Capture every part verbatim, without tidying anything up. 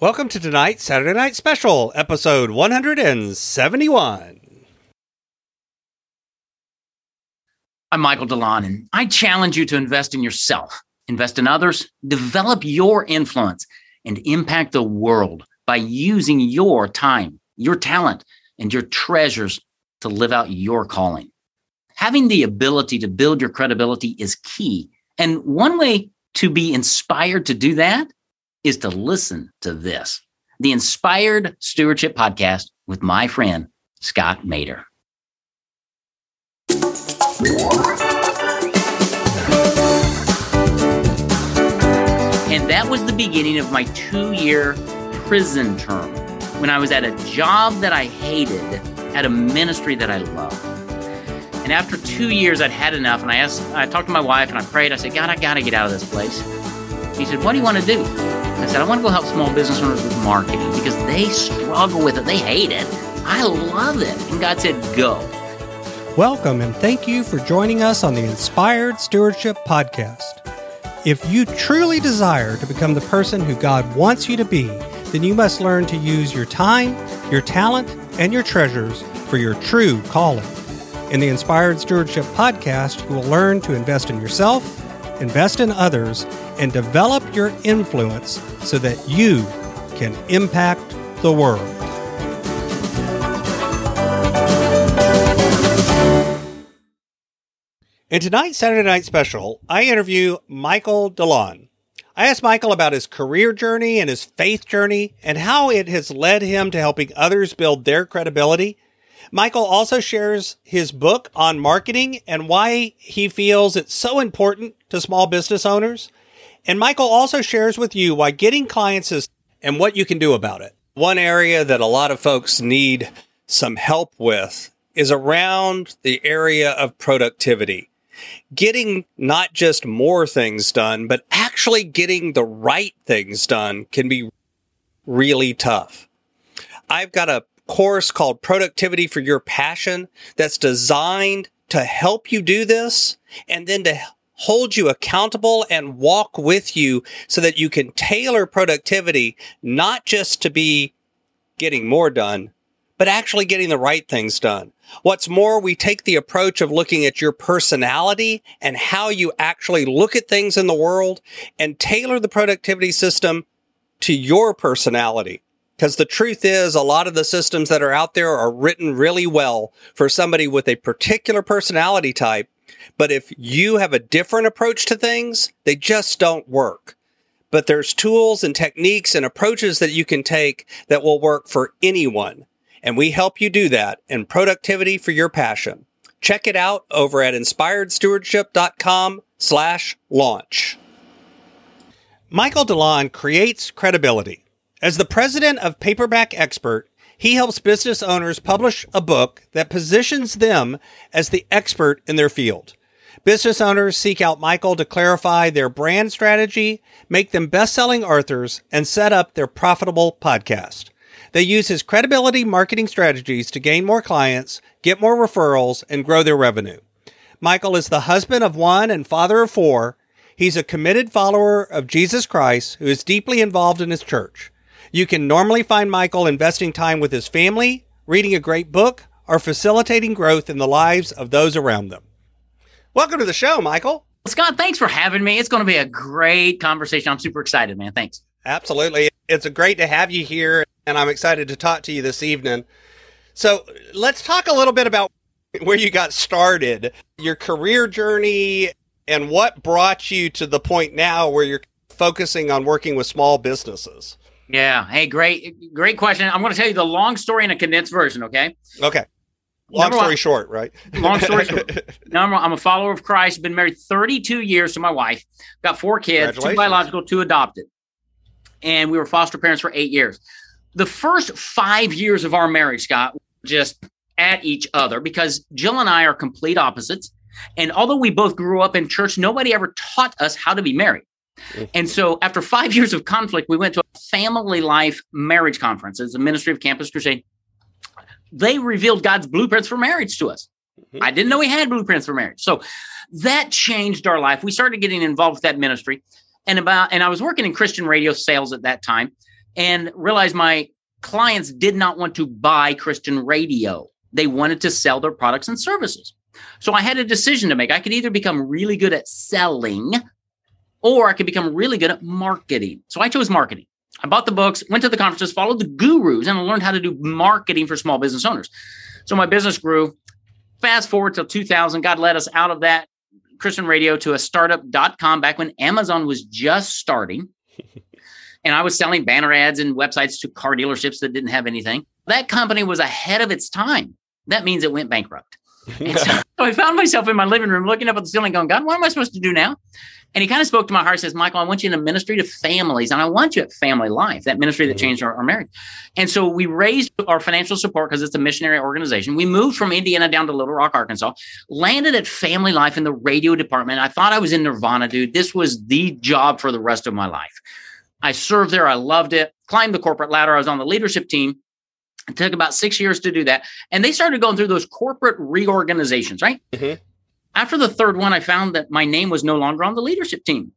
Welcome to tonight's Saturday Night Special, episode one hundred seventy-one. I'm Michael DeLon, and I challenge you to invest in yourself, invest in others, develop your influence, and impact the world by using your time, your talent, and your treasures to live out your calling. Having the ability to build your credibility is key. And one way to be inspired to do that is to listen to this, the Inspired Stewardship Podcast with my friend, Scott Mater. And that was the beginning of my two-year prison term when I was at a job that I hated, at a ministry that I loved. And after two years, I'd had enough. And I asked, I talked to my wife and I prayed. I said, God, I got to get out of this place. He said, what do you want to do? I said, I want to go help small business owners with marketing because they struggle with it. They hate it. I love it. And God said, go. Welcome and thank you for joining us on the Inspired Stewardship Podcast. If you truly desire to become the person who God wants you to be, then you must learn to use your time, your talent, and your treasures for your true calling. In the Inspired Stewardship Podcast, you will learn to invest in yourself, invest in others, and develop your influence so that you can impact the world. In tonight's Saturday Night Special, I interview Michael DeLon. I asked Michael about his career journey and his faith journey and how it has led him to helping others build their credibility. Michael also shares his book on marketing and why he feels it's so important to small business owners. And Michael also shares with you why getting clients is and what you can do about it. One area that a lot of folks need some help with is around the area of productivity. Getting not just more things done, but actually getting the right things done can be really tough. I've got a course called Productivity for Your Passion that's designed to help you do this and then to hold you accountable and walk with you so that you can tailor productivity not just to be getting more done, but actually getting the right things done. What's more, we take the approach of looking at your personality and how you actually look at things in the world and tailor the productivity system to your personality. Because the truth is, a lot of the systems that are out there are written really well for somebody with a particular personality type. But if you have a different approach to things, they just don't work. But there's tools and techniques and approaches that you can take that will work for anyone. And we help you do that in Productivity for Your Passion. Check it out over at inspiredstewardship.com slash launch. Michael DeLon creates credibility. As the president of Paperback Expert, he helps business owners publish a book that positions them as the expert in their field. Business owners seek out Michael to clarify their brand strategy, make them best-selling authors, and set up their profitable podcast. They use his credibility marketing strategies to gain more clients, get more referrals, and grow their revenue. Michael is the husband of one and father of four. He's a committed follower of Jesus Christ who is deeply involved in his church. You can normally find Michael investing time with his family, reading a great book, or facilitating growth in the lives of those around them. Welcome to the show, Michael. Scott, thanks for having me. It's going to be a great conversation. I'm super excited, man. Thanks. Absolutely. It's great to have you here. And I'm excited to talk to you this evening. So let's talk a little bit about where you got started, your career journey, and what brought you to the point now where you're focusing on working with small businesses. Yeah. Hey, great, great question. I'm going to tell you the long story in a condensed version. Okay. Okay. Long story short, right? Long story short. Number one, I'm a follower of Christ. Been married thirty-two years to my wife. Got four kids, two biological, two adopted. And we were foster parents for eight years. The first five years of our marriage, Scott, were just at each other because Jill and I are complete opposites. And although we both grew up in church, nobody ever taught us how to be married. And so after five years of conflict, we went to a Family Life marriage conference. It's a ministry of Campus Crusade. They revealed God's blueprints for marriage to us. I didn't know we had blueprints for marriage. So that changed our life. We started getting involved with that ministry. And about, and I was working in Christian radio sales at that time. and realized my clients did not want to buy Christian radio. They wanted to sell their products and services. So I had a decision to make. I could either become really good at selling or I could become really good at marketing. So I chose marketing. I bought the books, went to the conferences, followed the gurus, and I learned how to do marketing for small business owners. So my business grew. Fast forward till two thousand, God led us out of that Christian radio to a startup dot com back when Amazon was just starting. And I was selling banner ads and websites to car dealerships that didn't have anything. That company was ahead of its time. That means it went bankrupt. And so I found myself in my living room looking up at the ceiling going, God, what am I supposed to do now? And he kind of spoke to my heart, says, Michael, I want you in a ministry to families. And I want you at Family Life, that ministry that changed our, our marriage. And so we raised our financial support because it's a missionary organization. We moved from Indiana down to Little Rock, Arkansas, landed at Family Life in the radio department. I thought I was in Nirvana, dude. This was the job for the rest of my life. I served there. I loved it. Climbed the corporate ladder. I was on the leadership team. It took about six years to do that. And they started going through those corporate reorganizations, right? Mm-hmm. After the third one, I found that my name was no longer on the leadership team.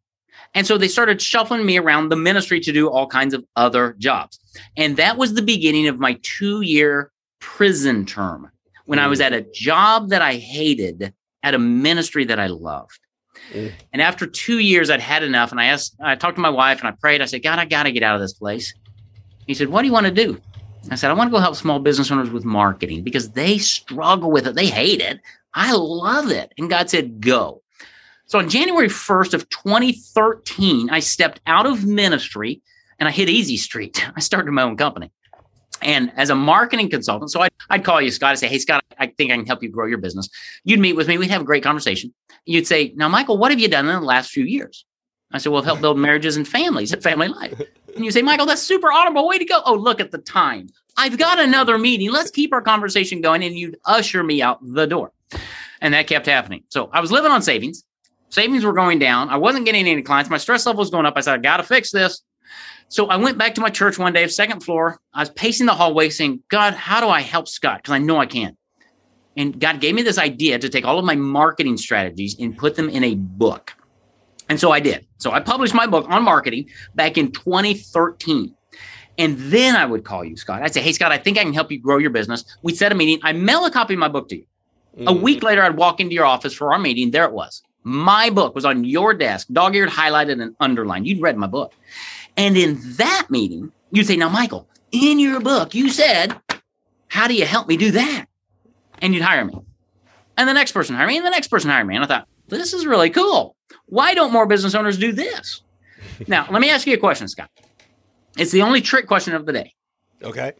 And so they started shuffling me around the ministry to do all kinds of other jobs. And that was the beginning of my two-year prison term when mm. I was at a job that I hated at a ministry that I loved. Mm. And after two years, I'd had enough. And I asked, I talked to my wife and I prayed. I said, God, I got to get out of this place. He said, what do you want to do? I said, I want to go help small business owners with marketing because they struggle with it. They hate it. I love it. And God said, go. So on January first of twenty thirteen, I stepped out of ministry and I hit Easy Street. I started my own company. And as a marketing consultant, so I'd, I'd call you, Scott. I'd say, hey, Scott, I think I can help you grow your business. You'd meet with me. We'd have a great conversation. You'd say, now, Michael, what have you done in the last few years? I said, well, help build marriages and families at Family Life. And you say, Michael, that's super honorable. Way to go. Oh, look at the time. I've got another meeting. Let's keep our conversation going. And you'd usher me out the door. And that kept happening. So I was living on savings. Savings were going down. I wasn't getting any clients. My stress level was going up. I said, I got to fix this. So I went back to my church one day, second floor. I was pacing the hallway saying, God, how do I help Scott? Because I know I can't. And God gave me this idea to take all of my marketing strategies and put them in a book. And so I did. So I published my book on marketing back in twenty thirteen. And then I would call you, Scott. I'd say, hey, Scott, I think I can help you grow your business. We'd set a meeting. I mail a copy of my book to you. Mm. A week later, I'd walk into your office for our meeting. There it was. My book was on your desk, dog-eared, highlighted, and underlined. You'd read my book. And in that meeting, you'd say, now, Michael, in your book, you said, how do you help me do that? And you'd hire me. And the next person hired me, and the next person hired me. And I thought, this is really cool. Why don't more business owners do this? Now, let me ask you a question, Scott. It's the only trick question of the day. Okay.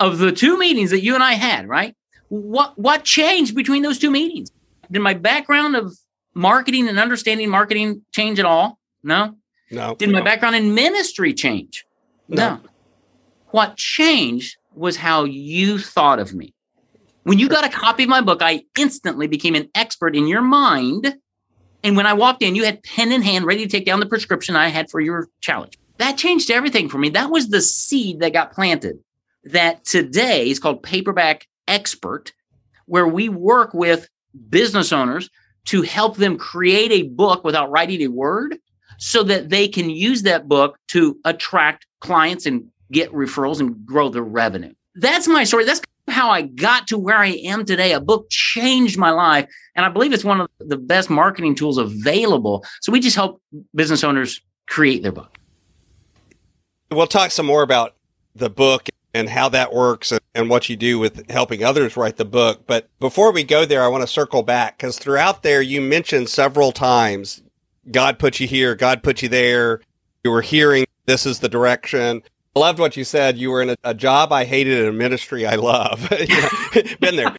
Of the two meetings that you and I had, right? What what changed between those two meetings? Did my background of marketing and understanding marketing change at all? No. No. Did no. my background in ministry change? No. no. What changed was how you thought of me. When you got a copy of my book, I instantly became an expert in your mind. And when I walked in, you had pen in hand, ready to take down the prescription I had for your challenge. That changed everything for me. That was the seed that got planted that today is called Paperback Expert, where we work with business owners to help them create a book without writing a word so that they can use that book to attract clients and get referrals and grow their revenue. That's my story. That's how I got to where I am today. A book changed my life. And I believe it's one of the best marketing tools available. So we just help business owners create their book. We'll talk some more about the book and how that works and what you do with helping others write the book. But before we go there, I want to circle back because throughout there, you mentioned several times, God put you here, God put you there. You were hearing, this is the direction. I loved what you said. You were in a, a job I hated and a ministry I love. Been there.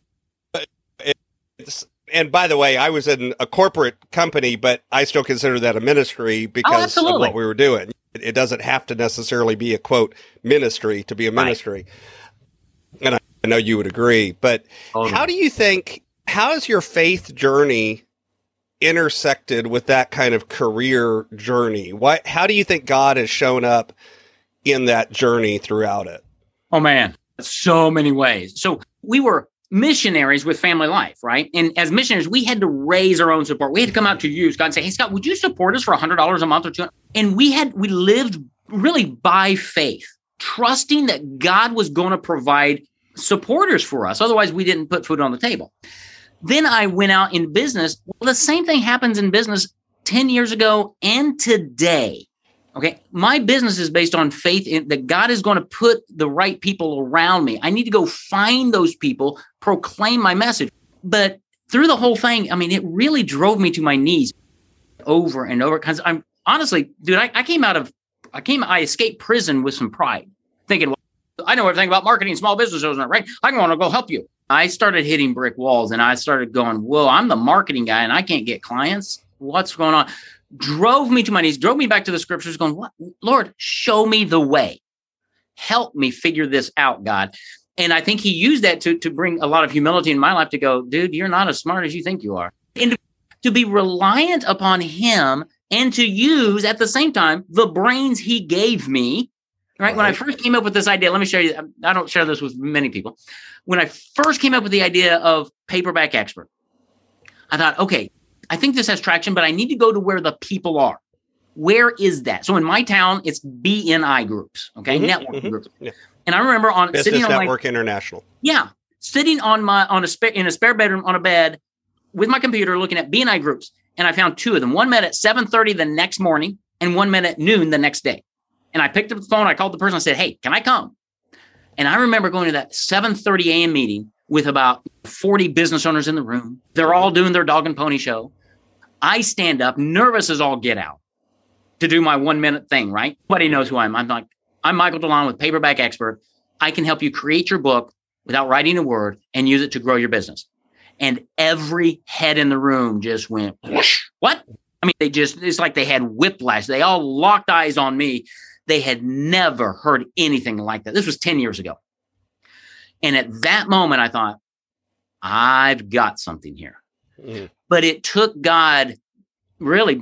It's, and by the way, I was in a corporate company, but I still consider that a ministry because oh, of what we were doing. It, it doesn't have to necessarily be a, quote, ministry to be a ministry. Right. And I, I know you would agree. But oh, how no. do you think, how has your faith journey intersected with that kind of career journey? Why, how do you think God has shown up in that journey throughout it? Oh, man, so many ways. So we were missionaries with Family Life, right? And as missionaries, we had to raise our own support. We had to come out to you, Scott, and say, hey, Scott, would you support us for one hundred dollars a month or two hundred dollars? And we had we lived really by faith. trusting that God was going to provide supporters for us. Otherwise, we didn't put food on the table. Then I went out in business. Well, the same thing happens in business ten years ago and today. Okay, my business is based on faith in that God is going to put the right people around me. I need to go find those people, proclaim my message. But through the whole thing, I mean, it really drove me to my knees over and over. Because I'm honestly, dude, I, I came out of, I came, I escaped prison with some pride, thinking, well, I know everything about marketing and small business owners, right? I want to go help you. I started hitting brick walls, and I started going, whoa, I'm the marketing guy, and I can't get clients. What's going on? Drove me to my knees, drove me back to the scriptures going, what? Lord, show me the way. Help me figure this out, God. And I think he used that to, to bring a lot of humility in my life to go, dude, you're not as smart as you think you are. And to be reliant upon him and to use at the same time the brains he gave me. Right. When I first came up with this idea, let me show you. I don't share this with many people. When I first came up with the idea of Paperback Expert, I thought, okay, I think this has traction, but I need to go to where the people are. Where is that? So in my town, it's B N I groups, okay, mm-hmm, networking mm-hmm, groups. Yeah. And I remember on Business sitting on Network my, International. Yeah, sitting on my on a spare in a spare bedroom on a bed with my computer, looking at B N I groups, and I found two of them. One met at seven thirty the next morning, and one met at noon the next day. And I picked up the phone. I called the person. I said, "Hey, can I come?" And I remember going to that seven thirty a.m. meeting with about forty business owners in the room. They're all doing their dog and pony show. I stand up, nervous as all get out, to do my one minute thing, right? Nobody knows who I am. I'm like, I'm Michael DeLon with Paperback Expert. I can help you create your book without writing a word and use it to grow your business. And every head in the room just went, whoosh. What? I mean, they just, it's like they had whiplash. They all locked eyes on me. They had never heard anything like that. This was ten years ago. And at that moment, I thought, I've got something here. Mm. But it took God really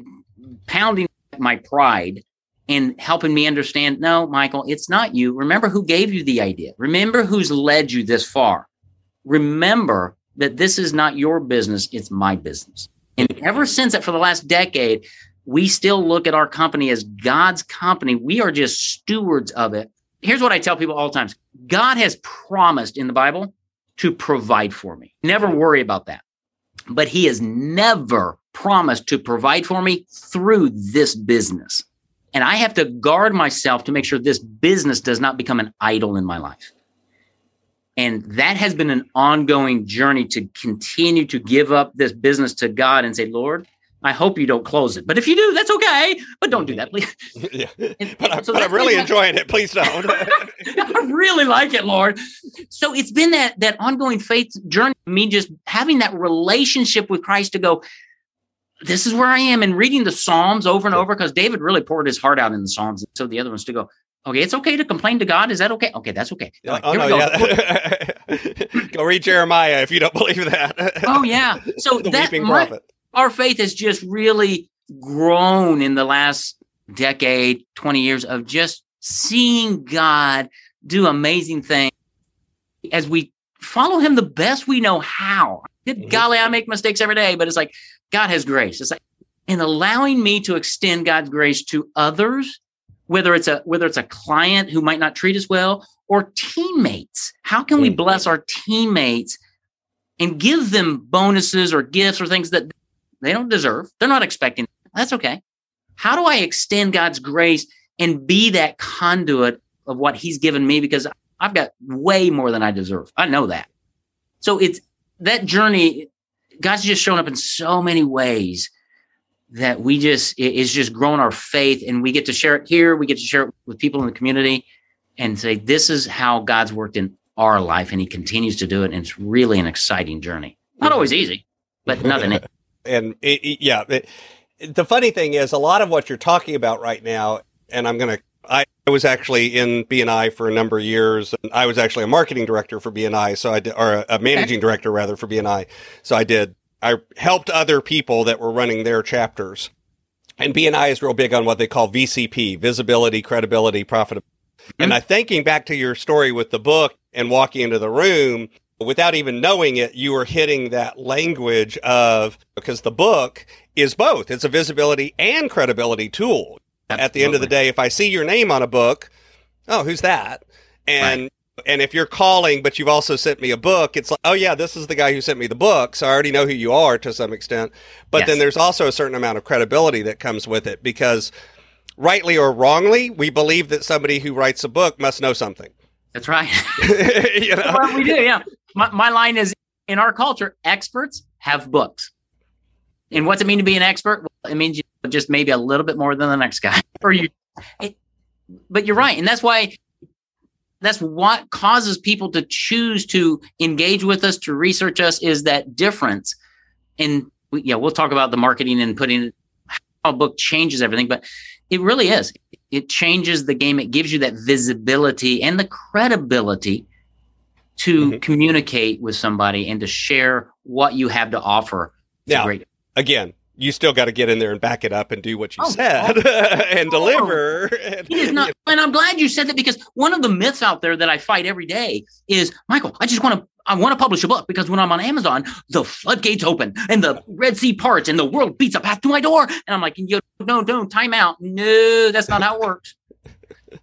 pounding my pride and helping me understand, no, Michael, it's not you. Remember who gave you the idea. Remember who's led you this far. Remember that this is not your business. It's my business. And ever since that, for the last decade, we still look at our company as God's company. We are just stewards of it. Here's what I tell people all the time. God has promised in the Bible to provide for me. Never worry about that. But he has never promised to provide for me through this business. And I have to guard myself to make sure this business does not become an idol in my life. And that has been an ongoing journey to continue to give up this business to God and say, Lord, I hope you don't close it. But if you do, that's okay. But don't do that, please. Yeah. And, but I'm, so but I'm really that. enjoying it. Please don't. I really like it, Lord. So it's been that that ongoing faith journey, me just having that relationship with Christ to go, this is where I am, and reading the Psalms over and over, because David really poured his heart out in the Psalms. So the other ones to go, okay, it's okay to complain to God. Is that okay? Okay, that's okay. Yeah, like, oh, no, go. Yeah. Go read Jeremiah if you don't believe that. Oh, yeah. So the that weeping prophet. My, Our faith has just really grown in the last decade, twenty years of just seeing God do amazing things as we follow him the best we know how. Good golly, I make mistakes every day, but it's like God has grace. It's like, and allowing me to extend God's grace to others, whether it's a whether it's a client who might not treat us well or teammates. How can we bless our teammates and give them bonuses or gifts or things that they don't deserve? They're not expecting. That's okay. How do I extend God's grace and be that conduit of what he's given me? Because I've got way more than I deserve. I know that. So it's that journey. God's just shown up in so many ways that we just, it's just grown our faith, and we get to share it here. We get to share it with people in the community and say, this is how God's worked in our life. And he continues to do it. And it's really an exciting journey. Not always easy, but nothing. And it, it, yeah, it, the funny thing is a lot of what you're talking about right now, and I'm going to, I was actually in B N I for a number of years, and I was actually a marketing director for B N I. So I did, or a managing okay. director rather for B N I. So I did, I helped other people that were running their chapters, and B N I is real big on what they call V C P, visibility, credibility, profitability. Mm-hmm. And I thinking back to your story with the book and walking into the room, without even knowing it, you were hitting that language of, because the book is both. It's a visibility and credibility tool. Absolutely. At the end of the day, if I see your name on a book, oh, who's that? And right. And if you're calling, but you've also sent me a book, it's like, oh, yeah, this is the guy who sent me the book. So I already know who you are to some extent. But yes. Then there's also a certain amount of credibility that comes with it, because rightly or wrongly, we believe that somebody who writes a book must know something. That's right. You know? That's what we do, yeah. My, my line is, in our culture, experts have books. And what's it mean to be an expert? Well, it means you know, just maybe a little bit more than the next guy. or you. It, but you're right. And that's why... That's what causes people to choose to engage with us, to research us, is that difference. And we, yeah, we'll talk about the marketing and putting how a book changes everything, but it really is. It changes the game. It gives you that visibility and the credibility to mm-hmm. communicate with somebody and to share what you have to offer. Yeah. Great- Again, you still got to get in there and back it up and do what you oh, said oh, and oh, deliver. And, it is not, you know. And I'm glad you said that, because one of the myths out there that I fight every day is, Michael, I just want to, I want to publish a book because when I'm on Amazon, the floodgates open and the Red Sea parts and the world beats a path to my door. And I'm like, no, no, no, time out. No, that's not how it works.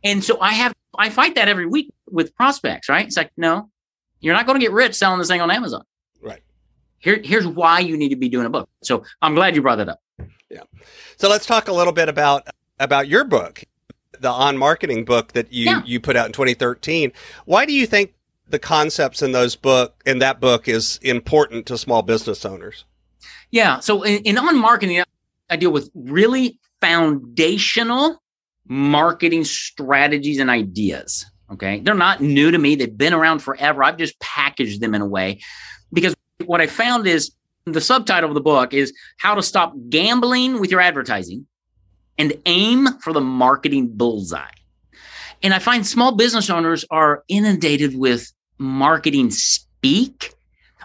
And so I have, I fight that every week with prospects, right? It's like, no, you're not going to get rich selling this thing on Amazon. Here, here's why you need to be doing a book. So I'm glad you brought that up. Yeah. So let's talk a little bit about about your book, the On Marketing book that you, yeah. you put out in twenty thirteen. Why do you think the concepts in those book in that book is important to small business owners? Yeah. So in, in On Marketing, I deal with really foundational marketing strategies and ideas. Okay. They're not new to me. They've been around forever. I've just packaged them in a way, because what I found is the subtitle of the book is How to Stop Gambling with Your Advertising and Aim for the Marketing Bullseye. And I find small business owners are inundated with marketing speak.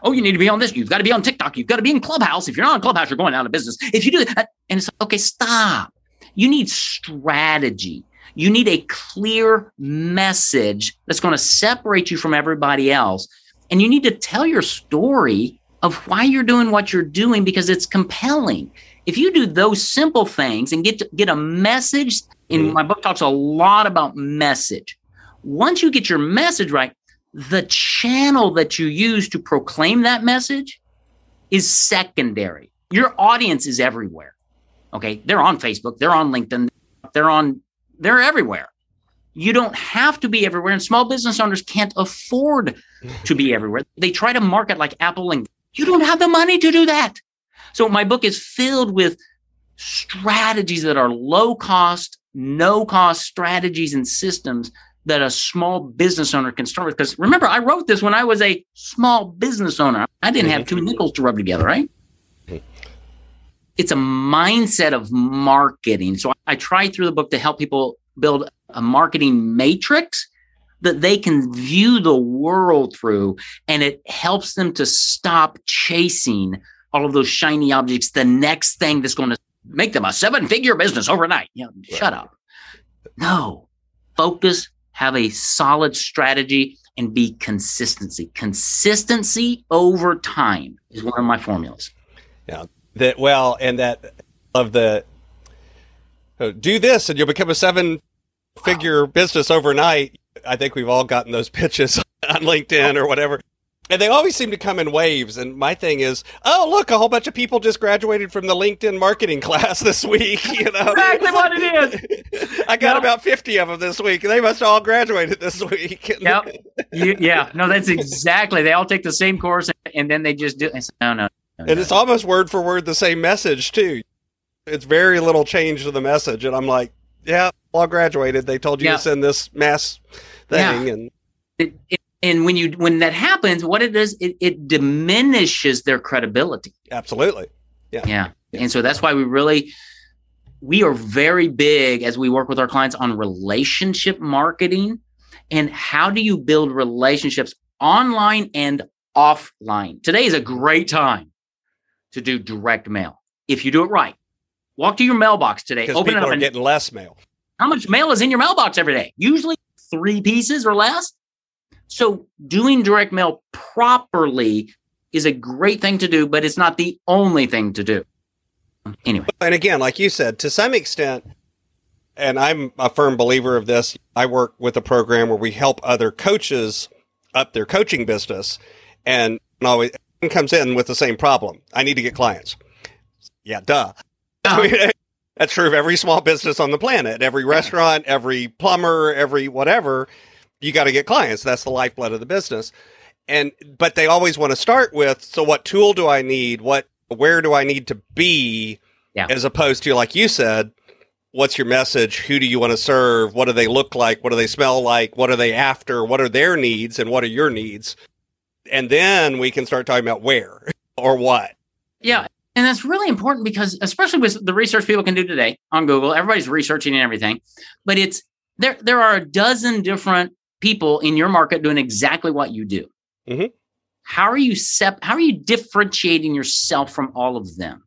Oh, you need to be on this. You've got to be on TikTok. You've got to be in Clubhouse. If you're not on Clubhouse, you're going out of business. If you do that, and it's okay, stop. You need strategy. You need a clear message that's going to separate you from everybody else. And you need to tell your story of why you're doing what you're doing, because it's compelling. If you do those simple things and get to, get a message, and my book talks a lot about message. Once you get your message right, the channel that you use to proclaim that message is secondary. Your audience is everywhere. Okay, they're on Facebook, they're on LinkedIn, they're on, they're everywhere. You don't have to be everywhere, and small business owners can't afford to be everywhere. They try to market like Apple, and you don't have the money to do that. So my book is filled with strategies that are low cost, no cost strategies and systems that a small business owner can start with. Because remember, I wrote this when I was a small business owner. I didn't have two nickels to rub together, right? It's a mindset of marketing. So I try through the book to help people build a marketing matrix that they can view the world through, and it helps them to stop chasing all of those shiny objects, the next thing that's going to make them a seven-figure business overnight. You know, right. Shut up. No. Focus, have a solid strategy, and be consistency. Consistency over time is one of my formulas. Yeah. That well, and that of the do this and you'll become a seven-figure wow. business overnight. I think we've all gotten those pitches on LinkedIn or whatever. And they always seem to come in waves. And my thing is, oh, look, a whole bunch of people just graduated from the LinkedIn marketing class this week. You know, exactly what it is. I got yep. about fifty of them this week. They must have all graduated this week. Yep. you, yeah. No, that's exactly. They all take the same course, and, and then they just do. And so, no, no, no. And no. It's almost word for word the same message, too. It's very little change to the message. And I'm like, yeah, well, I graduated. They told you yeah. to send this mass thing. Yeah. And it, it, and when you when that happens, what it is, it, it diminishes their credibility. Absolutely. Yeah. yeah. Yeah. And so that's why we really, we are very big as we work with our clients on relationship marketing. And how do you build relationships online and offline? Today is a great time to do direct mail if you do it right. Walk to your mailbox today. Open it up. Are and getting less mail. How much mail is in your mailbox every day? Usually three pieces or less. So doing direct mail properly is a great thing to do, but it's not the only thing to do. Anyway. And again, like you said, to some extent, and I'm a firm believer of this. I work with a program where we help other coaches up their coaching business, and always comes in with the same problem. I need to get clients. Yeah, duh. I mean, that's true of every small business on the planet, every restaurant, every plumber, every whatever. You got to get clients. That's the lifeblood of the business. And but they always want to start with, so what tool do I need? What where do I need to be? Yeah. As opposed to, like you said, what's your message? Who do you want to serve? What do they look like? What do they smell like? What are they after? What are their needs? And what are your needs? And then we can start talking about where or what. Yeah. And that's really important because especially with the research people can do today on Google, everybody's researching and everything, but it's there, there are a dozen different people in your market doing exactly what you do. Mm-hmm. How are you sep- How are you differentiating yourself from all of them?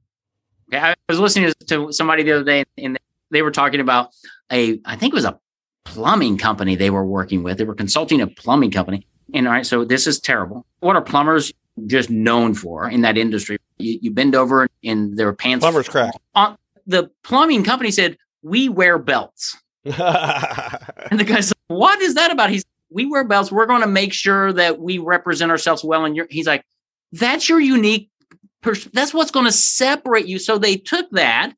Okay. I was listening to somebody the other day and they were talking about a, I think it was a plumbing company they were working with. They were consulting a plumbing company. And all right, so this is terrible. What are plumbers just known for in that industry? You, you bend over and their pants. Plumbers crack. On, the plumbing company said, we wear belts. And the guy said, what is that about? He's, we wear belts. We're going to make sure that we represent ourselves well. And you're, he's like, that's your unique person. That's what's going to separate you. So they took that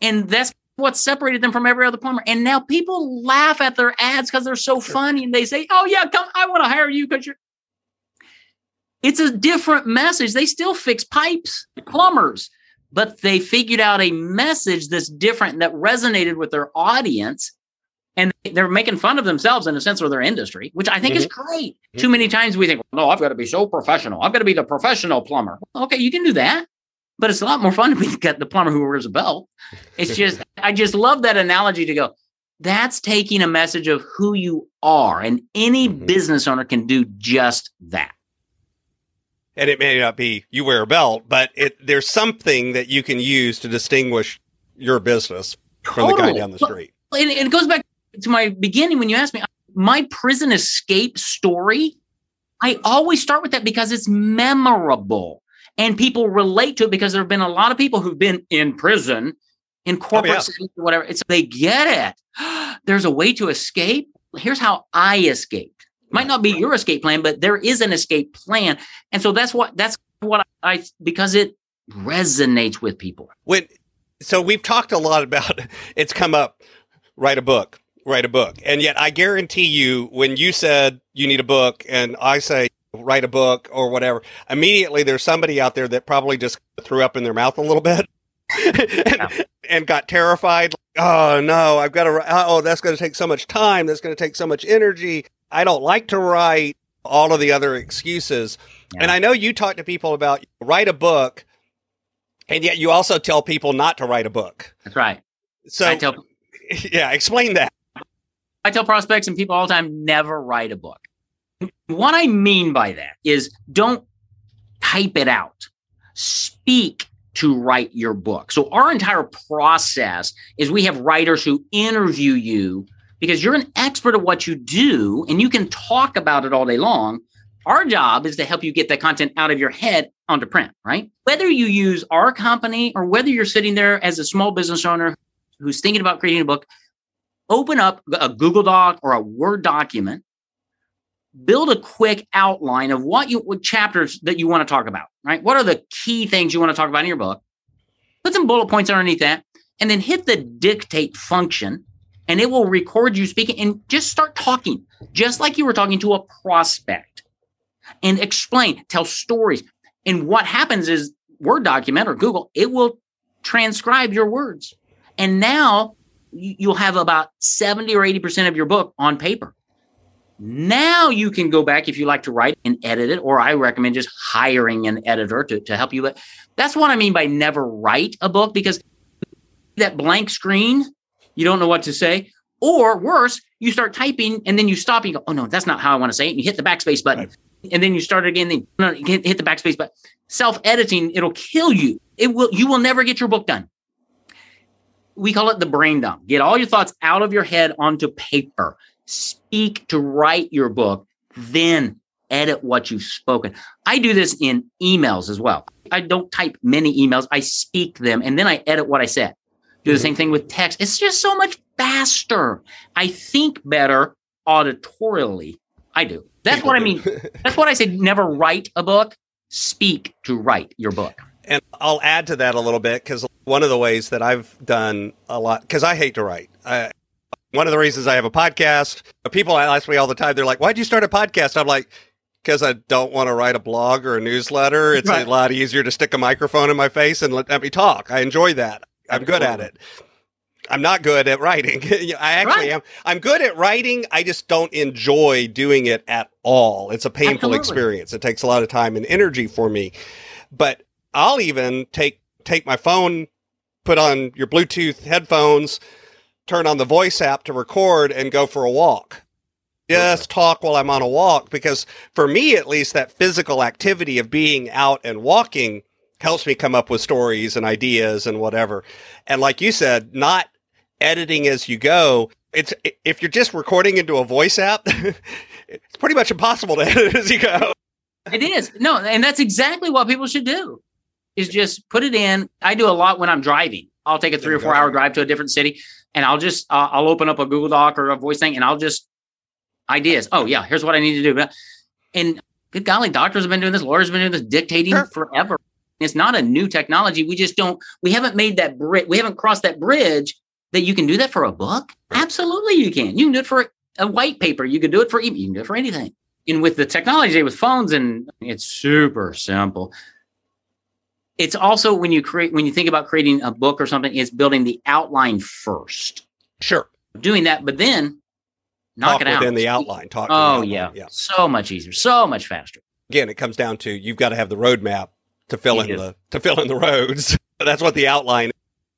and that's what separated them from every other plumber. And now people laugh at their ads because they're so funny. And they say, oh yeah, come, I want to hire you because you're, it's a different message. They still fix pipes, plumbers, but they figured out a message that's different that resonated with their audience. And they're making fun of themselves in a sense or their industry, which I think mm-hmm. is great. Mm-hmm. Too many times we think, well, no, I've got to be so professional. I've got to be the professional plumber. Okay. You can do that. But it's a lot more fun to get the plumber who wears a belt. It's just, I just love that analogy to go, that's taking a message of who you are. And any mm-hmm. business owner can do just that. And it may not be you wear a belt, but it, there's something that you can use to distinguish your business from totally. The guy down the street. And it goes back to my beginning when you asked me, my prison escape story, I always start with that because it's memorable. And people relate to it because there have been a lot of people who've been in prison, in corporate, oh, yeah. or whatever. It's they get it. There's a way to escape. Here's how I escaped. Might not be your escape plan, but there is an escape plan. And so that's what that's what I because it resonates with people. When so we've talked a lot about it's come up. Write a book. Write a book. And yet I guarantee you, when you said you need a book, and I say. Write a book or whatever. Immediately, there's somebody out there that probably just threw up in their mouth a little bit and, yeah. and got terrified. Like, oh no, I've got to. Oh, that's going to take so much time. That's going to take so much energy. I don't like to write. All of the other excuses. Yeah. And I know you talk to people about write a book, and yet you also tell people not to write a book. That's right. So, I tell, yeah, explain that. I tell prospects and people all the time, never write a book. What I mean by that is don't type it out. Speak to write your book. So our entire process is we have writers who interview you because you're an expert at what you do and you can talk about it all day long. Our job is to help you get that content out of your head onto print, right? Whether you use our company or whether you're sitting there as a small business owner who's thinking about creating a book, open up a Google Doc or a Word document. Build a quick outline of what you what chapters that you want to talk about, right? What are the key things you want to talk about in your book? Put some bullet points underneath that and then hit the dictate function and it will record you speaking and just start talking, just like you were talking to a prospect and explain, tell stories. And what happens is Word document or Google, it will transcribe your words. And now you'll have about seventy or eighty percent of your book on paper. Now you can go back if you like to write and edit it, or I recommend just hiring an editor to, to help you. That's what I mean by never write a book because that blank screen, you don't know what to say. Or worse, you start typing and then you stop and you go, oh no, that's not how I want to say it. And you hit the backspace button right. And then you start again. Then no, you can't hit the backspace button. Self-editing, it'll kill you. It will. You will never get your book done. We call it the brain dump. Get all your thoughts out of your head onto paper. Speak to write your book, then edit what you've spoken. I do this in emails as well. I don't type many emails. I speak them, and then I edit what I said. Do the same thing with text. It's just so much faster. I think better auditorially. I do. That's People what do. I mean. That's what I say. Never write a book. Speak to write your book. And I'll add to that a little bit, because one of the ways that I've done a lot, because I hate to write. I, one of the reasons I have a podcast, people ask me all the time, they're like, why'd you start a podcast? I'm like, because I don't want to write a blog or a newsletter. It's right. a lot easier to stick a microphone in my face and let, let me talk. I enjoy that. I'm Absolutely. good at it. I'm not good at writing. I actually right. am. I'm good at writing. I just don't enjoy doing it at all. It's a painful Absolutely. experience. It takes a lot of time and energy for me. But I'll even take take my phone, put on your Bluetooth headphones, turn on the voice app to record, and go for a walk. Just talk while I'm on a walk, because for me, at least, that physical activity of being out and walking helps me come up with stories and ideas and whatever. And like you said, not editing as you go. It's if you're just recording into a voice app, it's pretty much impossible to edit as you go. It is. No, and that's exactly what people should do, is just put it in. I do a lot when I'm driving. I'll take a three or four hour drive to a different city, and I'll just, uh, I'll open up a Google Doc or a voice thing, and I'll just, ideas. Oh, yeah, here's what I need to do. And good golly, doctors have been doing this, lawyers have been doing this, dictating sure. forever. It's not a new technology. We just don't, we haven't made that bridge. We haven't crossed that bridge that you can do that for a book. Absolutely, you can. You can do it for a white paper. You can do it for, you can do it for anything. And with the technology, with phones, and it's super simple. It's also when you create, when you think about creating a book or something, it's building the outline first. Sure. Doing that, but then knock talk it out. Within the outline. Talk oh, the outline. Yeah. yeah. So much easier. So much faster. Again, it comes down to, you've got to have the roadmap to fill you in do. the, to fill in the roads. That's what the outline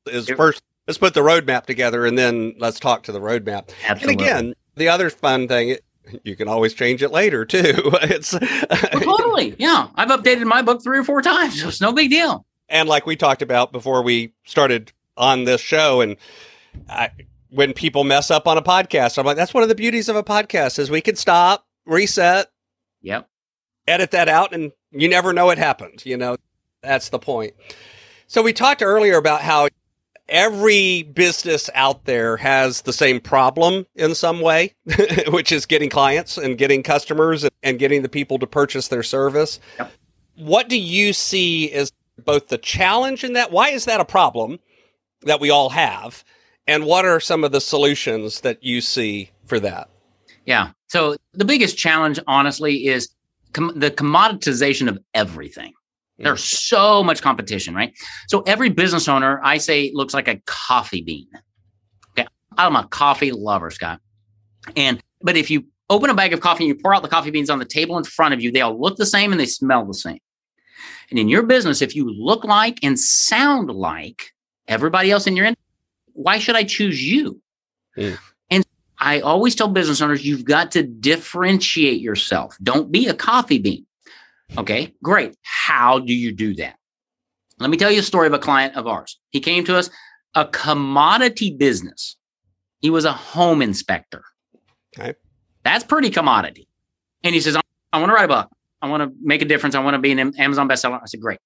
is it, first. Let's put the roadmap together, and then let's talk to the roadmap. Absolutely. And again, the other fun thing, you can always change it later too. It's well, totally. Yeah. I've updated my book three or four times. So it's no big deal. And like we talked about before we started on this show, and I, when people mess up on a podcast, I'm like, that's one of the beauties of a podcast, is we can stop, reset, yep, edit that out, and you never know it happened. You know, that's the point. So we talked earlier about how every business out there has the same problem in some way, which is getting clients and getting customers and getting the people to purchase their service. Yep. What do you see as both the challenge in that? Why is that a problem that we all have? And what are some of the solutions that you see for that? Yeah. So the biggest challenge, honestly, is com- the commoditization of everything. Mm. There's so much competition, right? So every business owner, I say, looks like a coffee bean. Okay. I'm a coffee lover, Scott. And, but if you open a bag of coffee and you pour out the coffee beans on the table in front of you, they all look the same and they smell the same. And in your business, if you look like and sound like everybody else in your industry, why should I choose you? Mm. And I always tell business owners, you've got to differentiate yourself. Don't be a coffee bean. Okay, great. How do you do that? Let me tell you a story of a client of ours. He came to us, a commodity business. He was a home inspector. Okay. That's pretty commodity. And he says, I want to write a book. I want to make a difference. I want to be an Amazon bestseller. I said, great.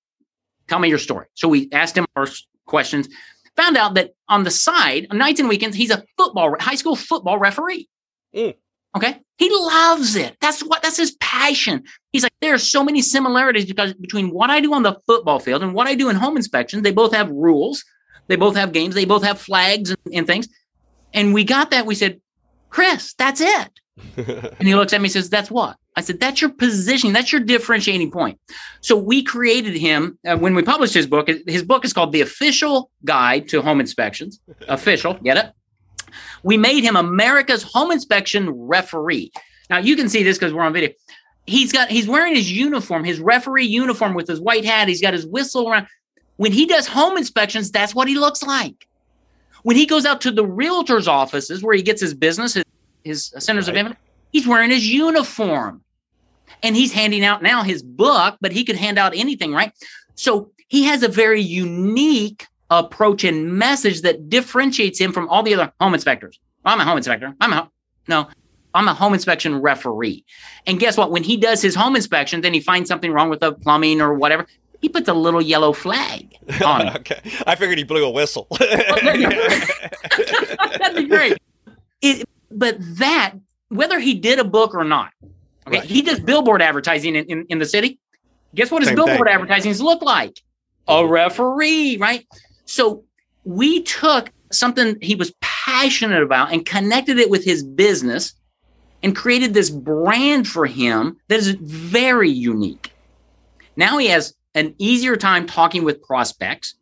Tell me your story. So we asked him our questions. Found out that on the side, on nights and weekends, he's a football, high school football referee. Mm. Okay. He loves it. That's what, that's his passion. He's like, there are so many similarities because between what I do on the football field and what I do in home inspection, they both have rules. They both have games. They both have flags and, and things. And we got that. We said, Chris, that's it. And he looks at me and says, that's what? I said, that's your positioning. That's your differentiating point. So we created him uh, when we published his book. His book is called The Official Guide to Home Inspections. Official, get it? We made him America's Home Inspection Referee. Now you can see this because we're on video. He's got he's wearing his uniform, his referee uniform with his white hat. He's got his whistle around. When he does home inspections, that's what he looks like. When he goes out to the realtor's offices where he gets his business, his, his centers right. of influence, he's wearing his uniform, and he's handing out now his book, but he could hand out anything, right? So he has a very unique approach and message that differentiates him from all the other home inspectors. I'm a home inspector. I'm a, no, I'm a home inspection referee. And guess what? When he does his home inspection, then he finds something wrong with the plumbing or whatever. He puts a little yellow flag on it. Okay. I figured he blew a whistle. That'd be great. It, but that, whether he did a book or not, okay, right. He does billboard advertising in, in, in the city. Guess what his Same billboard thing. advertisings look like? A referee, right? So we took something he was passionate about and connected it with his business and created this brand for him that is very unique. Now he has an easier time talking with prospects,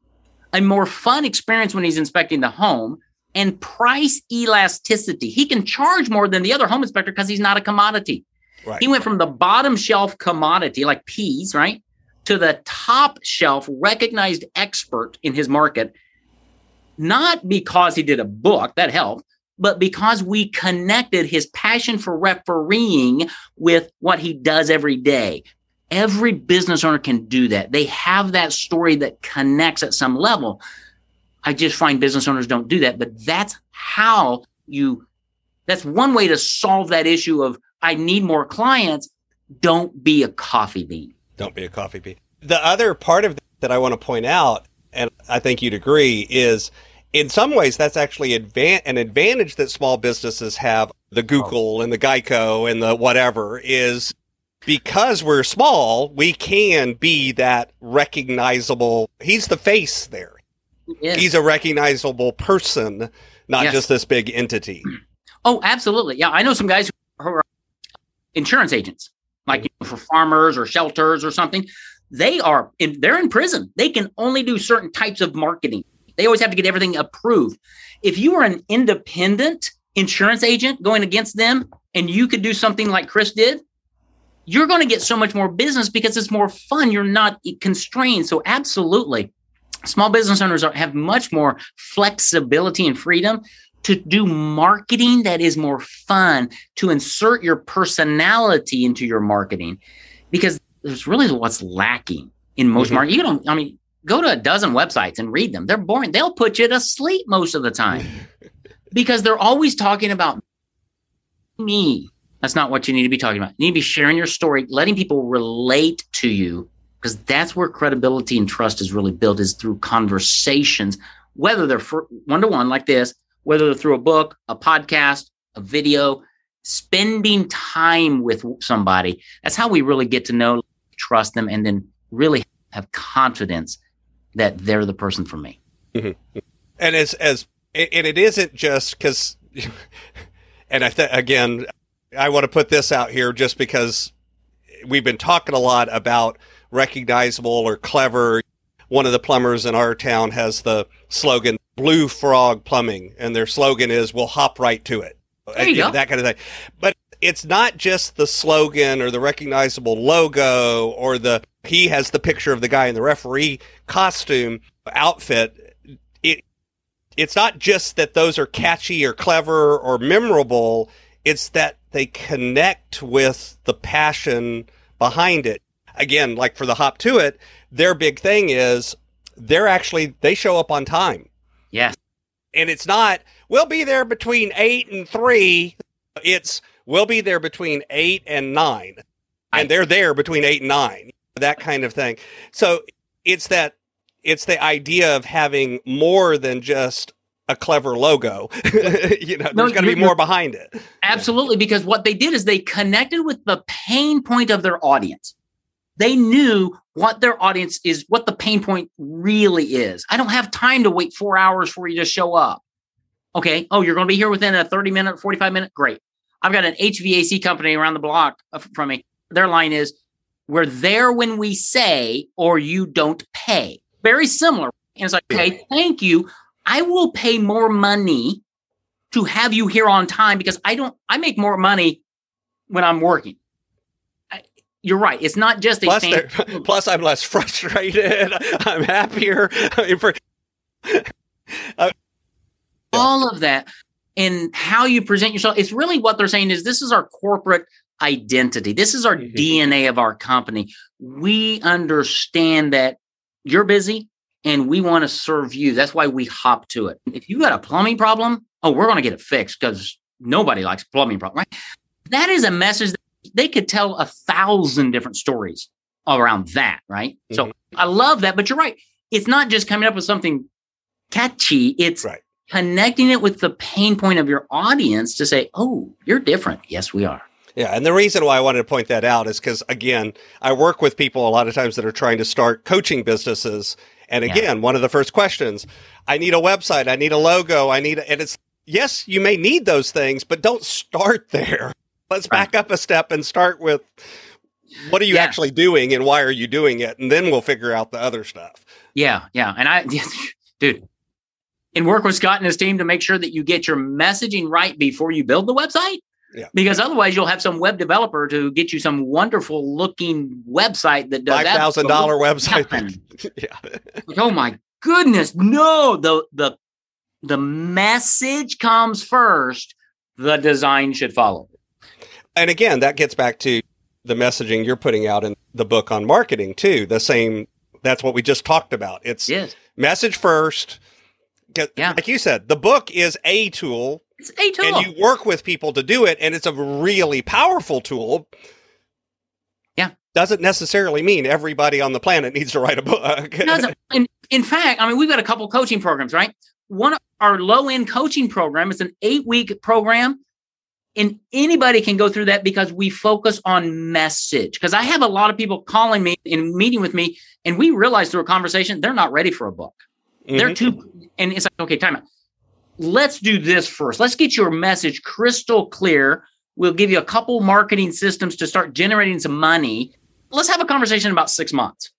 a more fun experience when he's inspecting the home, and price elasticity. He can charge more than the other home inspector because he's not a commodity. Right. He went from the bottom shelf commodity, like peas, right, to the top shelf recognized expert in his market, not because he did a book, that helped, but because we connected his passion for refereeing with what he does every day. Every business owner can do that. They have that story that connects at some level. I just find business owners don't do that, but that's how you, that's one way to solve that issue of, I need more clients. Don't be a coffee bean. Don't be a coffee bean. The other part of that I want to point out, and I think you'd agree, is in some ways that's actually advan- an advantage that small businesses have, the Google and the Geico and the whatever, is because we're small, we can be that recognizable. He's the face there. He He's a recognizable person, not yes. just this big entity. Oh, absolutely. Yeah, I know some guys who are insurance agents, like you know, for farmers or shelters or something. They are in, they're in prison. They can only do certain types of marketing. They always have to get everything approved. If you were an independent insurance agent going against them and you could do something like Chris did, you're going to get so much more business because it's more fun. You're not constrained. So absolutely, small business owners are, have much more flexibility and freedom to do marketing that is more fun, to insert your personality into your marketing, because there's really what's lacking in most mm-hmm. market. You don't, I mean, go to a dozen websites and read them. They're boring. They'll put you to sleep most of the time because they're always talking about me. That's not what you need to be talking about. You need to be sharing your story, letting people relate to you, because that's where credibility and trust is really built, is through conversations, whether they're one-to-one like this, whether they're through a book, a podcast, a video, spending time with somebody. That's how we really get to know, trust them, and then really have confidence that they're the person for me. Mm-hmm. And as, as, and it isn't just because, and I th- again, I want to put this out here just because we've been talking a lot about recognizable or clever. One of the plumbers in our town has the slogan Blue Frog Plumbing, and their slogan is "We'll hop right to it." There you go. That kind of thing. But it's not just the slogan or the recognizable logo or the he has the picture of the guy in the referee costume outfit. It it's not just that those are catchy or clever or memorable. It's that they connect with the passion behind it. Again, like for the hop to it, their big thing is they're actually, they show up on time. Yes. And it's not, we'll be there between eight and three. It's, we'll be there between eight and nine. And they're there between eight and nine, that kind of thing. So it's that, it's the idea of having more than just a clever logo. you know, no, there's got to be more behind it. Absolutely, because what they did is they connected with the pain point of their audience. They knew what their audience is, what the pain point really is. I don't have time to wait four hours for you to show up. Okay. Oh, you're going to be here within a thirty minute, forty-five minute. Great. I've got an H V A C company around the block from me. Their line is, we're there when we say, or you don't pay. Very similar. And it's like, okay, thank you. I will pay more money to have you here on time because I don't, I make more money when I'm working. I, you're right. It's not just a plus, plus I'm less frustrated. I'm happier. uh, All of that and how you present yourself. It's really what they're saying is this is our corporate identity. This is our mm-hmm. D N A of our company. We understand that you're busy. And we want to serve you. That's why we hop to it. If you got a plumbing problem, oh, we're going to get it fixed because nobody likes plumbing problems, right? That is a message that they could tell a thousand different stories around that, right? Mm-hmm. So I love that, but you're right. It's not just coming up with something catchy. It's right. connecting it with the pain point of your audience to say, oh, you're different. Yes, we are. Yeah. And the reason why I wanted to point that out is because, again, I work with people a lot of times that are trying to start coaching businesses. And again, yeah. one of the first questions, I need a website. I need a logo. I need, a, and it's, yes, you may need those things, but don't start there. Let's right. back up a step and start with what are you yeah. actually doing and why are you doing it? And then we'll figure out the other stuff. Yeah. Yeah. And I, dude, and work with Scott and his team to make sure that you get your messaging right before you build the website. Yeah. Because otherwise you'll have some web developer to get you some wonderful looking website that does that. five thousand dollars website. yeah. Like, oh my goodness. No, the, the, the message comes first. The design should follow. And again, that gets back to the messaging you're putting out in the book on marketing too. The same, that's what we just talked about. It's yes. message first. Yeah. Like you said, the book is a tool. It's a tool. And you work with people to do it, and it's a really powerful tool. Yeah. Doesn't necessarily mean everybody on the planet needs to write a book. in, in fact, I mean, we've got a couple coaching programs, right? One of our low-end coaching program is an eight-week program, and anybody can go through that because we focus on message. Because I have a lot of people calling me and meeting with me, and we realize through a conversation, they're not ready for a book. Mm-hmm. They're too, and it's like, okay, time out. Let's do this first. Let's get your message crystal clear. We'll give you a couple marketing systems to start generating some money. Let's have a conversation in about six months.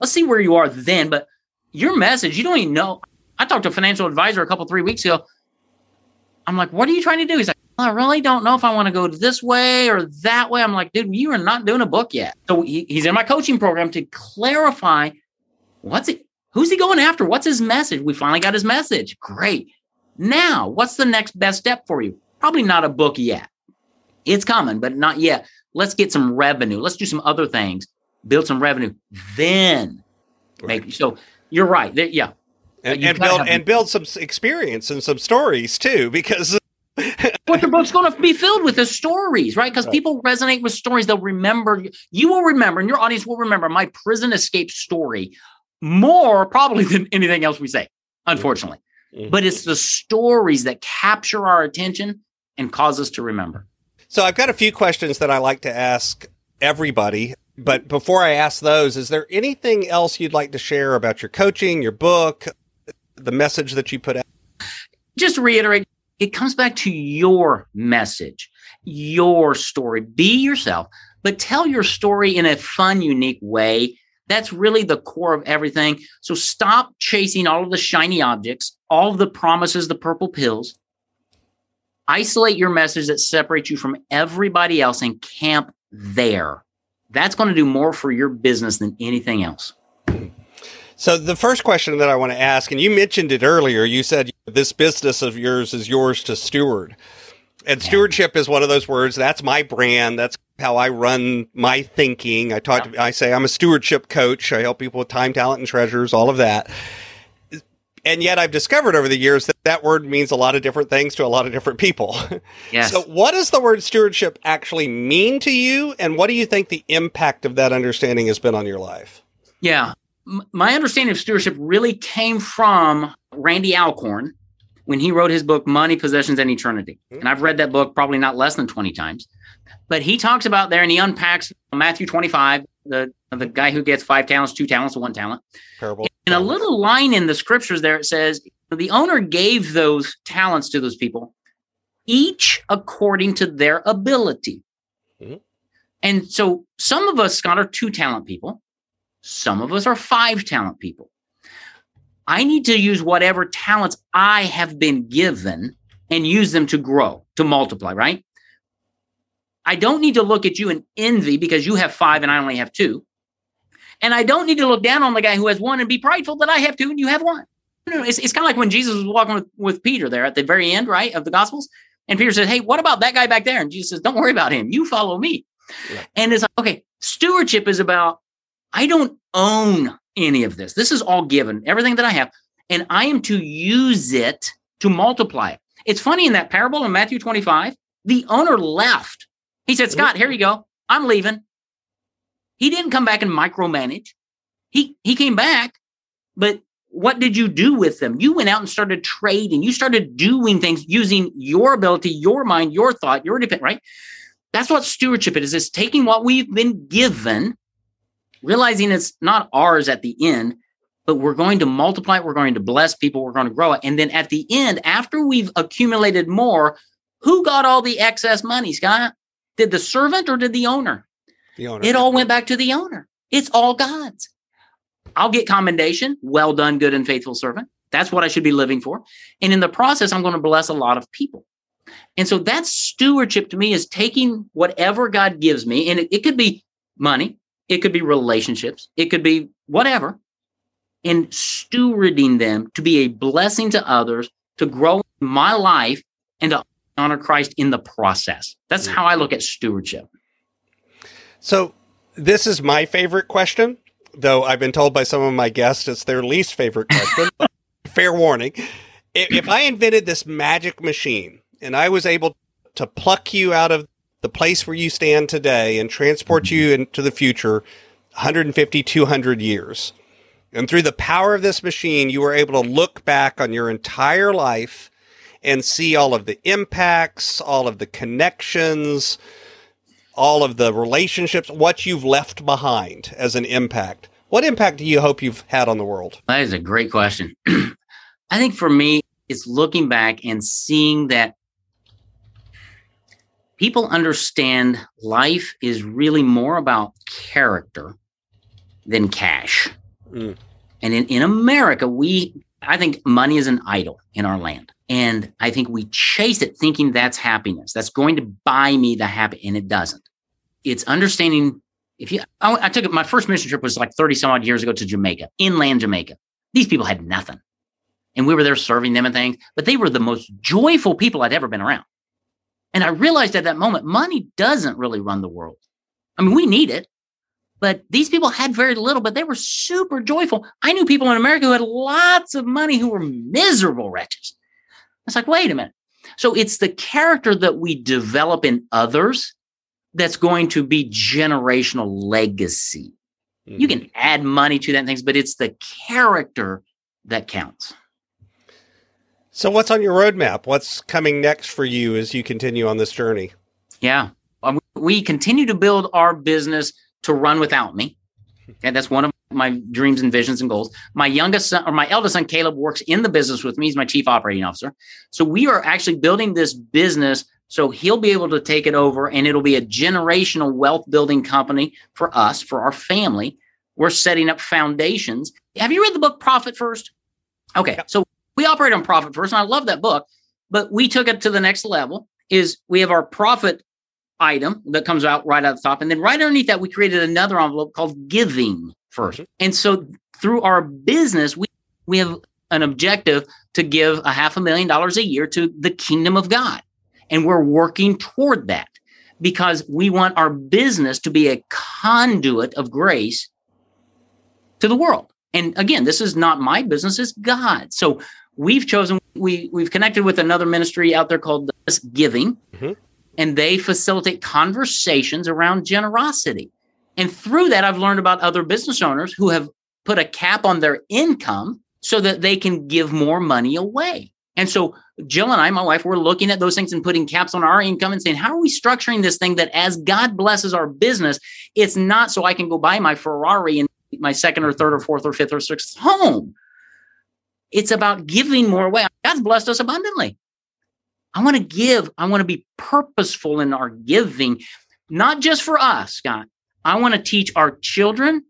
Let's see where you are then. But your message, you don't even know. I talked to a financial advisor a couple, three weeks ago. I'm like, what are you trying to do? He's like, I really don't know if I want to go this way or that way. I'm like, dude, you are not doing a book yet. So he, he's in my coaching program to clarify what's it, who's he going after? What's his message? We finally got his message. Great. Now, what's the next best step for you? Probably not a book yet. It's coming, but not yet. Let's get some revenue. Let's do some other things. Build some revenue. Then, right. make, so you're right. There, yeah, and, and build and build some experience and some stories too, because but your book's going to be filled with the stories, right? Because right. people resonate with stories. They'll remember. You will remember, and your audience will remember my prison escape story more probably than anything else we say. Unfortunately. Mm-hmm. But it's the stories that capture our attention and cause us to remember. So I've got a few questions that I like to ask everybody. But before I ask those, is there anything else you'd like to share about your coaching, your book, the message that you put out? Just to reiterate, it comes back to your message, your story. Be yourself, but tell your story in a fun, unique way. That's really the core of everything. So stop chasing all of the shiny objects, all of the promises, the purple pills. Isolate your message that separates you from everybody else and camp there. That's going to do more for your business than anything else. So the first question that I want to ask, and you mentioned it earlier, you said this business of yours is yours to steward. And stewardship is one of those words. That's my brand. That's how I run my thinking. I talk. To, I say I'm a stewardship coach. I help people with time, talent, and treasures, all of that. And yet I've discovered over the years that that word means a lot of different things to a lot of different people. Yes. So what does the word stewardship actually mean to you? And what do you think the impact of that understanding has been on your life? Yeah. M- my understanding of stewardship really came from Randy Alcorn, when he wrote his book, Money, Possessions, and Eternity. And I've read that book probably not less than twenty times. But he talks about there, and he unpacks Matthew twenty-five, the, the guy who gets five talents, two talents, one talent. Parable. And a little line in the scriptures there, it says, the owner gave those talents to those people, each according to their ability. Mm-hmm. And so some of us, Scott, are two-talent people. Some of us are five-talent people. I need to use whatever talents I have been given and use them to grow, to multiply, right? I don't need to look at you and envy because you have five and I only have two. And I don't need to look down on the guy who has one and be prideful that I have two and you have one. It's, it's kind of like when Jesus was walking with, with Peter there at the very end, right, of the Gospels. And Peter says, hey, what about that guy back there? And Jesus says, don't worry about him. You follow me. Yeah. And it's like, okay, stewardship is about, I don't own any of this. This is all given, everything that I have, and I am to use it to multiply it. It's funny in that parable in Matthew twenty-five, the owner left. He said, Scott, here you go. I'm leaving. He didn't come back and micromanage. He, he came back, but what did you do with them? You went out and started trading. You started doing things using your ability, your mind, your thought, your dependent, right? That's what stewardship is. It's taking what we've been given, realizing it's not ours at the end, but we're going to multiply it. We're going to bless people. We're going to grow it. And then at the end, after we've accumulated more, who got all the excess money, Scott? Did the servant or did the owner? The owner. It all went back to the owner. It's all God's. I'll get commendation. Well done, good and faithful servant. That's what I should be living for. And in the process, I'm going to bless a lot of people. And so that's stewardship to me, is taking whatever God gives me. And it, it could be money. It could be relationships. It could be whatever. And stewarding them to be a blessing to others, to grow my life and to honor Christ in the process. That's how I look at stewardship. So this is my favorite question, though I've been told by some of my guests it's their least favorite question. But fair warning. If, if I invented this magic machine and I was able to pluck you out of the place where you stand today and transport you into the future one hundred fifty, two hundred years, and through the power of this machine, you were able to look back on your entire life and see all of the impacts, all of the connections, all of the relationships, what you've left behind as an impact. What impact do you hope you've had on the world? That is a great question. I think for me, it's looking back and seeing that people understand life is really more about character than cash. Mm. And in, in America, we, I think money is an idol in our land. And I think we chase it thinking that's happiness. That's going to buy me the happy, and it doesn't. It's understanding. If you, I, I took it, my first mission trip was like thirty some odd years ago to Jamaica, inland Jamaica. These people had nothing. And we were there serving them and things, but they were the most joyful people I'd ever been around. And I realized at that moment, money doesn't really run the world. I mean, we need it. But these people had very little, but they were super joyful. I knew people in America who had lots of money who were miserable wretches. It's like, wait a minute. So it's the character that we develop in others that's going to be generational legacy. Mm-hmm. You can add money to that and things, but it's the character that counts. So what's on your roadmap? What's coming next for you as you continue on this journey? Yeah. Um, we continue to build our business to run without me. Okay, that's one of my dreams and visions and goals. My youngest son, or my eldest son, Caleb, works in the business with me. He's my chief operating officer. So we are actually building this business so he'll be able to take it over, and it'll be a generational wealth building company for us, for our family. We're setting up foundations. Have you read the book Profit First? Okay, yeah. So we operate on Profit First, and I love that book, but we took it to the next level. Is we have our profit item that comes out right at the top. And then right underneath that, we created another envelope called Giving First. And so through our business, we, we have an objective to give a half a million dollars a year to the kingdom of God. And we're working toward that because we want our business to be a conduit of grace to the world. And again, this is not my business, it's God. So we've chosen, we, we've connected with another ministry out there called Giving. Mm-hmm. And they facilitate conversations around generosity. And through that, I've learned about other business owners who have put a cap on their income so that they can give more money away. And so Jill and I, my wife, we're looking at those things and putting caps on our income and saying, how are we structuring this thing that as God blesses our business, it's not so I can go buy my Ferrari and my second or third or fourth or fifth or sixth home. It's about giving more away. God's blessed us abundantly. I want to give. I want to be purposeful in our giving, not just for us, Scott. I want to teach our children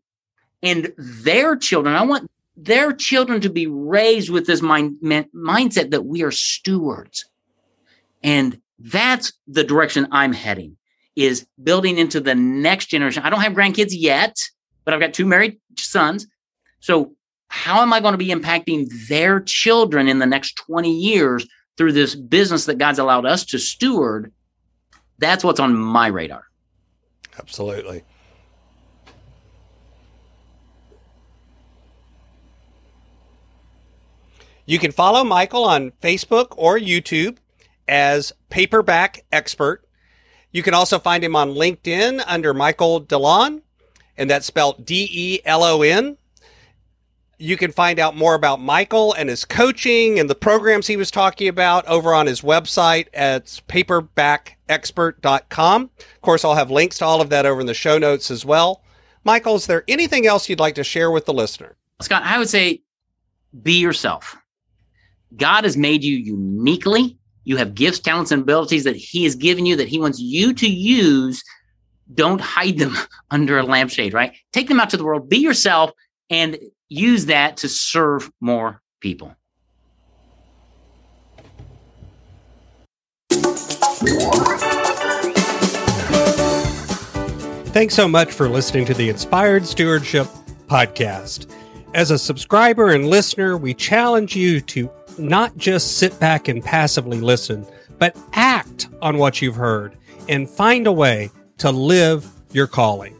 and their children. I want their children to be raised with this mind, man, mindset that we are stewards. And that's the direction I'm heading, is building into the next generation. I don't have grandkids yet, but I've got two married sons. So how am I going to be impacting their children in the next twenty years through this business that God's allowed us to steward? That's what's on my radar. Absolutely. You can follow Michael on Facebook or YouTube as Paperback Expert. You can also find him on LinkedIn under Michael DeLon, and that's spelled D E L O N. You can find out more about Michael and his coaching and the programs he was talking about over on his website at paperback expert dot com. Of course, I'll have links to all of that over in the show notes as well. Michael, is there anything else you'd like to share with the listener? Scott, I would say be yourself. God has made you uniquely. You have gifts, talents, and abilities that he has given you that he wants you to use. Don't hide them under a lampshade, right? Take them out to the world. Be yourself and use that to serve more people. Thanks so much for listening to the Inspired Stewardship Podcast. As a subscriber and listener, we challenge you to not just sit back and passively listen, but act on what you've heard and find a way to live your calling.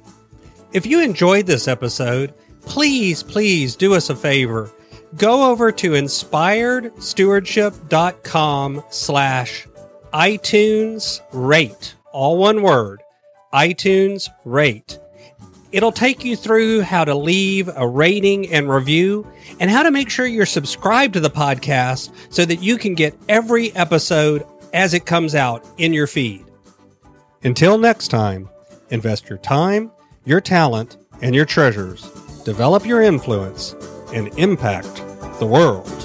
If you enjoyed this episode, please, please do us a favor. Go over to inspiredstewardship.com slash iTunes rate. All one word, iTunes rate. It'll take you through how to leave a rating and review and how to make sure you're subscribed to the podcast so that you can get every episode as it comes out in your feed. Until next time, invest your time, your talent, and your treasures. Develop your influence and impact the world.